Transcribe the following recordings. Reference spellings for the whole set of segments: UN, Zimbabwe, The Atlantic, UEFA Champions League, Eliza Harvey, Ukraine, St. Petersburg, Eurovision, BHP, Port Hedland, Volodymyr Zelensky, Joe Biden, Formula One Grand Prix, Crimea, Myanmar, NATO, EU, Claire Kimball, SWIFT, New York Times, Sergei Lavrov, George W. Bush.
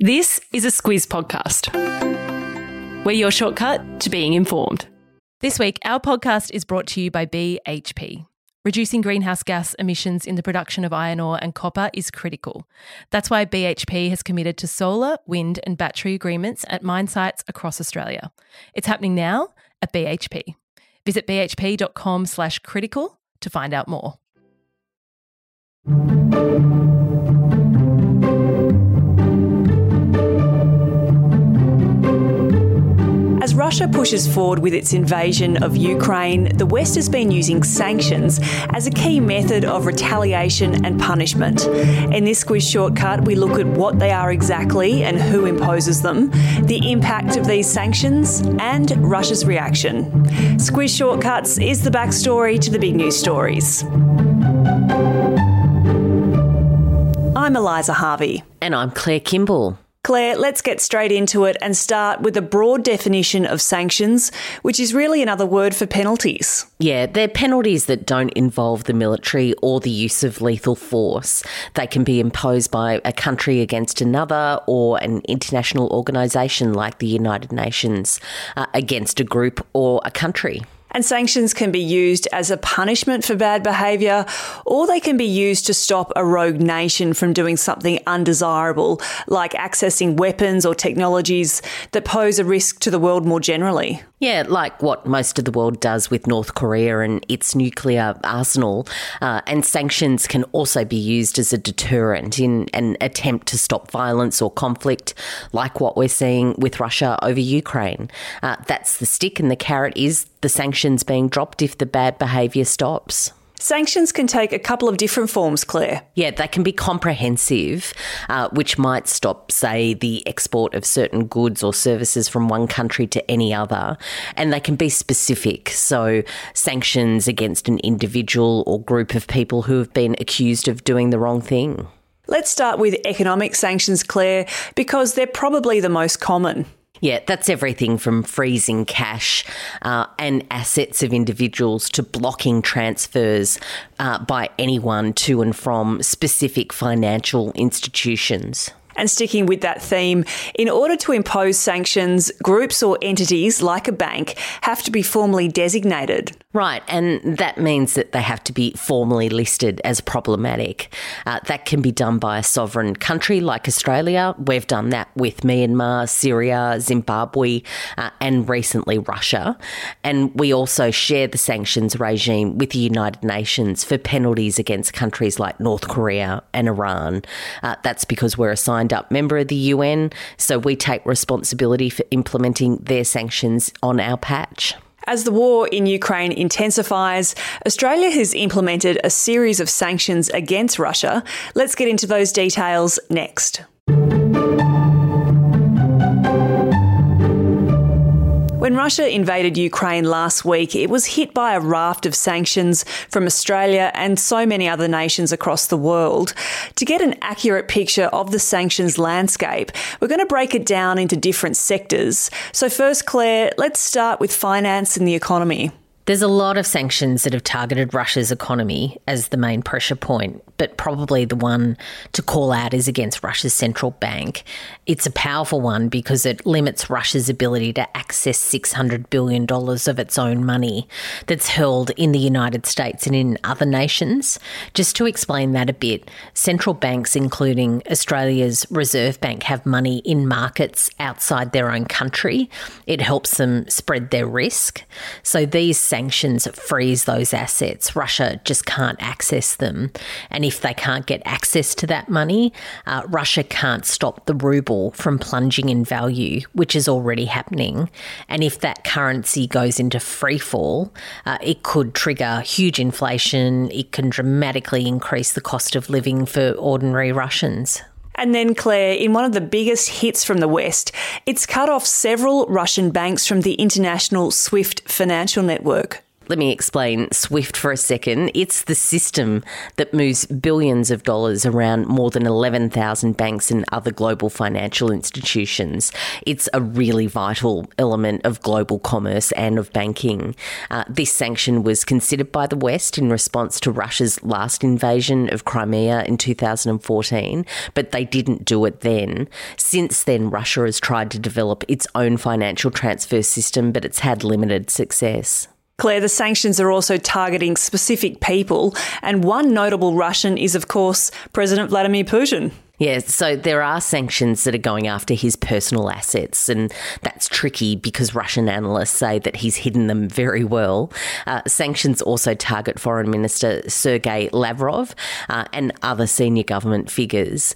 This is a Squiz podcast. We're your shortcut to being informed. This week, our podcast is brought to you by BHP. Reducing greenhouse gas emissions in the production of iron ore and copper is critical. That's why BHP has committed to solar, wind and battery agreements at mine sites across Australia. It's happening now at BHP. Visit bhp.com/critical to find out more. As Russia pushes forward with its invasion of Ukraine, the West has been using sanctions as a key method of retaliation and punishment. In this Squiz shortcut, we look at what they are exactly and who imposes them, the impact of these sanctions, and Russia's reaction. Squiz Shortcuts is the backstory to the big news stories. I'm Eliza Harvey. And I'm Claire Kimball. Claire, let's get straight into it and start with a broad definition of sanctions, which is really another word for penalties. Yeah, they're penalties that don't involve the military or the use of lethal force. They can be imposed by a country against another or an international organisation like the United Nations against a group or a country. And sanctions can be used as a punishment for bad behaviour, or they can be used to stop a rogue nation from doing something undesirable, like accessing weapons or technologies that pose a risk to the world more generally. Yeah, like what most of the world does with North Korea and its nuclear arsenal. And sanctions can also be used as a deterrent in an attempt to stop violence or conflict, like what we're seeing with Russia over Ukraine. That's the stick, and the carrot is the sanctions being dropped if the bad behaviour stops. Sanctions can take a couple of different forms, Claire. Yeah, they can be comprehensive, which might stop, say, the export of certain goods or services from one country to any other. And they can be specific, so sanctions against an individual or group of people who have been accused of doing the wrong thing. Let's start with economic sanctions, Claire, because they're probably the most common. Yeah, that's everything from freezing cash and assets of individuals to blocking transfers by anyone to and from specific financial institutions. And sticking with that theme, in order to impose sanctions, groups or entities like a bank have to be formally designated. Right, and that means that they have to be formally listed as problematic. That can be done by a sovereign country like Australia. We've done that with Myanmar, Syria, Zimbabwe, and recently Russia. And we also share the sanctions regime with the United Nations for penalties against countries like North Korea and Iran. That's because we're assigned up member of the UN, so we take responsibility for implementing their sanctions on our patch. As the war in Ukraine intensifies, Australia has implemented a series of sanctions against Russia. Let's get into those details next. When Russia invaded Ukraine last week, it was hit by a raft of sanctions from Australia and so many other nations across the world. To get an accurate picture of the sanctions landscape, we're going to break it down into different sectors. So first, Claire, let's start with finance and the economy. There's a lot of sanctions that have targeted Russia's economy as the main pressure point, but probably the one to call out is against Russia's central bank. It's a powerful one because it limits Russia's ability to access $600 billion of its own money that's held in the United States and in other nations. Just to explain that a bit, central banks, including Australia's Reserve Bank, have money in markets outside their own country. It helps them spread their risk. So these sanctions freeze those assets. Russia just can't access them. And if they can't get access to that money, Russia can't stop the ruble from plunging in value, which is already happening. And if that currency goes into freefall, it could trigger huge inflation. It can dramatically increase the cost of living for ordinary Russians. And then, Claire, in one of the biggest hits from the West, it's cut off several Russian banks from the international SWIFT financial network. Let me explain SWIFT for a second. It's the system that moves billions of dollars around more than 11,000 banks and other global financial institutions. It's a really vital element of global commerce and of banking. This sanction was considered by the West in response to Russia's last invasion of Crimea in 2014, but they didn't do it then. Since then, Russia has tried to develop its own financial transfer system, but it's had limited success. Claire, the sanctions are also targeting specific people, and one notable Russian is, of course, President Vladimir Putin. Yeah, so there are sanctions that are going after his personal assets, and that's tricky because Russian analysts say that he's hidden them very well. Sanctions also target Foreign Minister Sergei Lavrov and other senior government figures.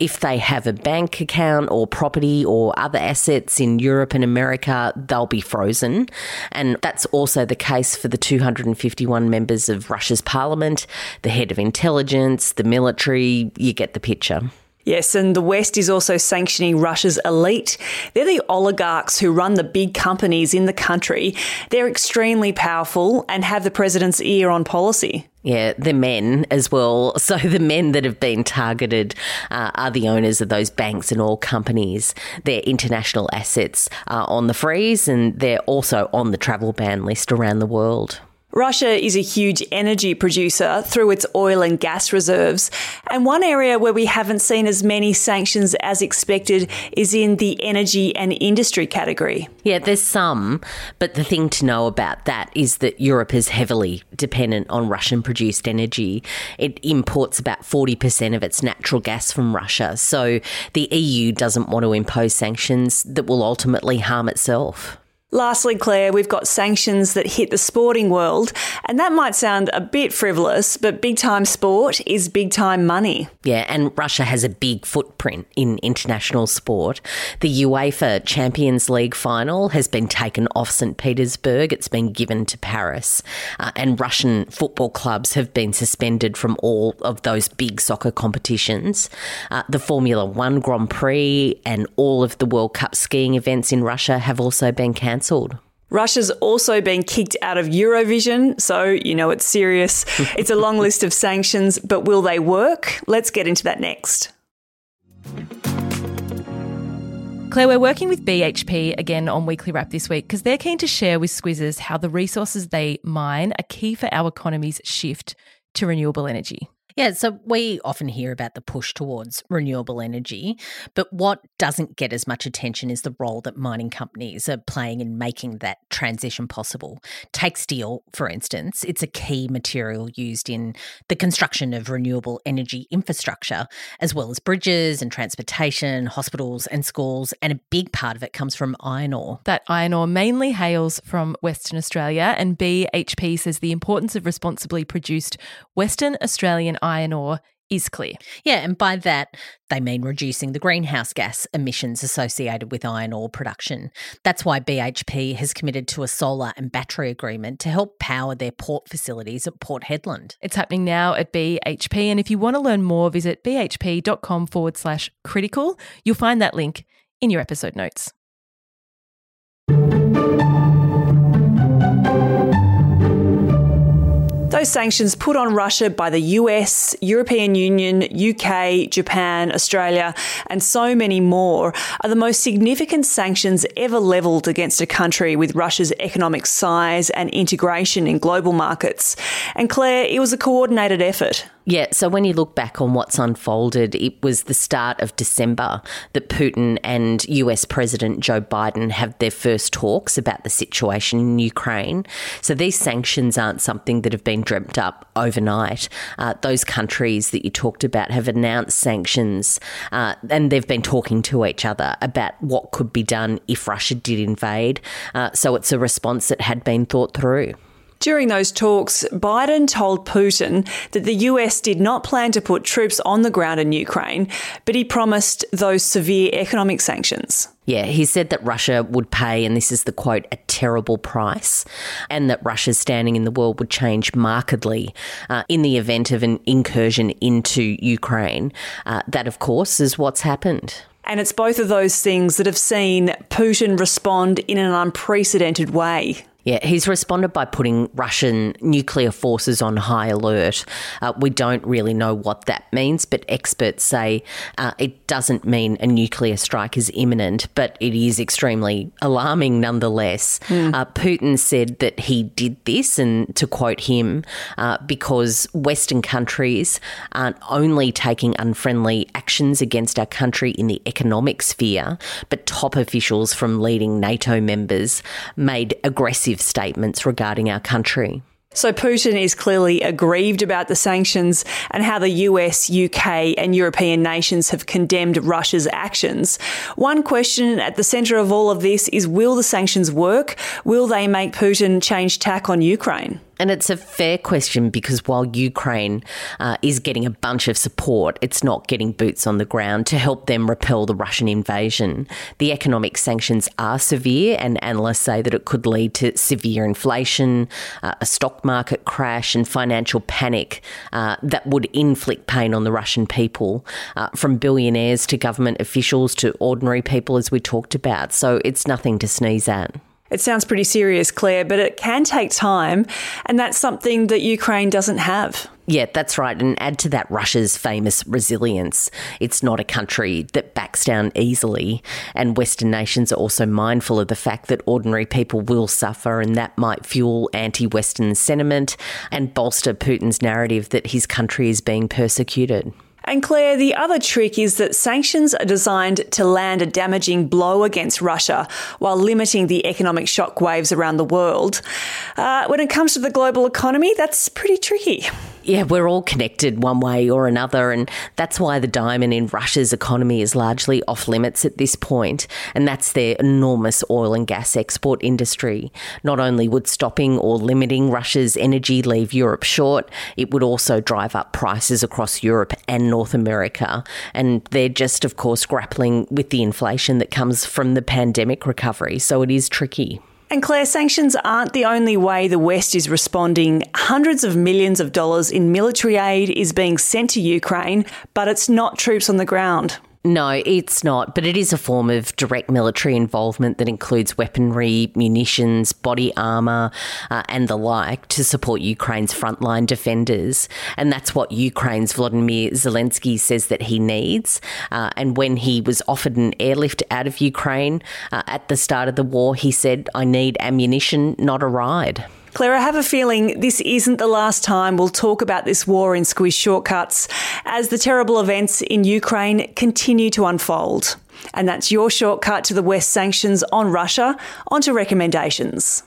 If they have a bank account or property or other assets in Europe and America, they'll be frozen. And that's also the case for the 251 members of Russia's parliament, the head of intelligence, the military. You get the picture. Yes, and the West is also sanctioning Russia's elite. They're the oligarchs who run the big companies in the country. They're extremely powerful and have the president's ear on policy. Yeah, the men as well. So the men that have been targeted are the owners of those banks and oil companies. Their international assets are on the freeze, and they're also on the travel ban list around the world. Russia is a huge energy producer through its oil and gas reserves. And one area where we haven't seen as many sanctions as expected is in the energy and industry category. Yeah, there's some. But the thing to know about that is that Europe is heavily dependent on Russian-produced energy. It imports about 40% of its natural gas from Russia. So the EU doesn't want to impose sanctions that will ultimately harm itself. Lastly, Claire, we've got sanctions that hit the sporting world, and that might sound a bit frivolous, but big-time sport is big-time money. Yeah, and Russia has a big footprint in international sport. The UEFA Champions League final has been taken off St. Petersburg. It's been given to Paris, and Russian football clubs have been suspended from all of those big soccer competitions. The Formula One Grand Prix and all of the World Cup skiing events in Russia have also been cancelled. Russia's also been kicked out of Eurovision, so you know it's serious. It's a long list of sanctions, but will they work? Let's get into that next. Claire, we're working with BHP again on Weekly Wrap this week because they're keen to share with Squizzers how the resources they mine are key for our economy's shift to renewable energy. Yeah, so we often hear about the push towards renewable energy, but what doesn't get as much attention is the role that mining companies are playing in making that transition possible. Take steel, for instance. It's a key material used in the construction of renewable energy infrastructure, as well as bridges and transportation, hospitals and schools, and a big part of it comes from iron ore. That iron ore mainly hails from Western Australia, and BHP says the importance of responsibly produced Western Australian iron ore is clear. Yeah, and by that, they mean reducing the greenhouse gas emissions associated with iron ore production. That's why BHP has committed to a solar and battery agreement to help power their port facilities at Port Hedland. It's happening now at BHP, and if you want to learn more, visit bhp.com/critical. You'll find that link in your episode notes. Those sanctions put on Russia by the US, European Union, UK, Japan, Australia, and so many more are the most significant sanctions ever levelled against a country with Russia's economic size and integration in global markets. And Claire, it was a coordinated effort. Yeah, so when you look back on what's unfolded, it was the start of December that Putin and US President Joe Biden have their first talks about the situation in Ukraine. So these sanctions aren't something that have been dreamt up overnight. Those countries that you talked about have announced sanctions and they've been talking to each other about what could be done if Russia did invade. So it's a response that had been thought through. During those talks, Biden told Putin that the US did not plan to put troops on the ground in Ukraine, but he promised those severe economic sanctions. Yeah, he said that Russia would pay, and this is the quote, a terrible price, and that Russia's standing in the world would change markedly in the event of an incursion into Ukraine. That, of course, is what's happened. And it's both of those things that have seen Putin respond in an unprecedented way. Yeah, he's responded by putting Russian nuclear forces on high alert. We don't really know what that means, but experts say it doesn't mean a nuclear strike is imminent, but it is extremely alarming nonetheless. Putin said that he did this, and to quote him, because Western countries aren't only taking unfriendly actions against our country in the economic sphere, but top officials from leading NATO members made aggressive statements regarding our country. So Putin is clearly aggrieved about the sanctions and how the US, UK and European nations have condemned Russia's actions. One question at the centre of all of this is, will the sanctions work? Will they make Putin change tack on Ukraine? And it's a fair question, because while Ukraine is getting a bunch of support, it's not getting boots on the ground to help them repel the Russian invasion. The economic sanctions are severe, and analysts say that it could lead to severe inflation, a stock market crash and financial panic that would inflict pain on the Russian people, from billionaires to government officials to ordinary people, as we talked about. So it's nothing to sneeze at. It sounds pretty serious, Claire, but it can take time, and that's something that Ukraine doesn't have. Yeah, that's right. And add to that Russia's famous resilience. It's not a country that backs down easily. And Western nations are also mindful of the fact that ordinary people will suffer, and that might fuel anti-Western sentiment and bolster Putin's narrative that his country is being persecuted. And Claire, the other trick is that sanctions are designed to land a damaging blow against Russia while limiting the economic shockwaves around the world. When it comes to the global economy, that's pretty tricky. Yeah, we're all connected one way or another, and that's why the diamond in Russia's economy is largely off limits at this point, and that's their enormous oil and gas export industry. Not only would stopping or limiting Russia's energy leave Europe short, it would also drive up prices across Europe and North America, and they're just, of course, grappling with the inflation that comes from the pandemic recovery, so it is tricky. And Claire, sanctions aren't the only way the West is responding. Hundreds of millions of dollars in military aid is being sent to Ukraine, but it's not troops on the ground. No, it's not, but it is a form of direct military involvement that includes weaponry, munitions, body armour and the like to support Ukraine's frontline defenders. And that's what Ukraine's Volodymyr Zelensky says that he needs. And when he was offered an airlift out of Ukraine at the start of the war, he said, "I need ammunition, not a ride." Claire, I have a feeling this isn't the last time we'll talk about this war in Squeeze Shortcuts as the terrible events in Ukraine continue to unfold. And that's your shortcut to the West sanctions on Russia. On to recommendations.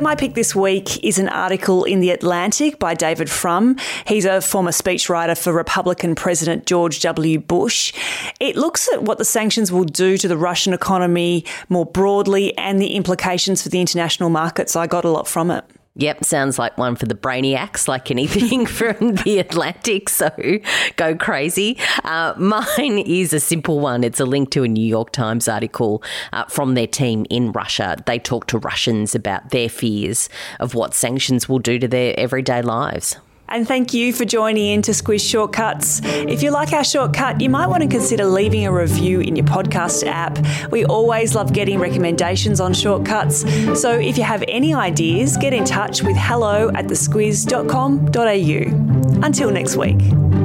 My pick this week is an article in The Atlantic by David Frum. He's a former speechwriter for Republican President George W. Bush. It looks at what the sanctions will do to the Russian economy more broadly and the implications for the international markets. I got a lot from it. Yep, sounds like one for the brainiacs, like anything from The Atlantic, so go crazy. Mine is a simple one. It's a link to a New York Times article from their team in Russia. They talk to Russians about their fears of what sanctions will do to their everyday lives. And thank you for joining in to Squish Shortcuts. If you like our shortcut, you might want to consider leaving a review in your podcast app. We always love getting recommendations on shortcuts. So if you have any ideas, get in touch with hello@thesquiz.com.au. Until next week.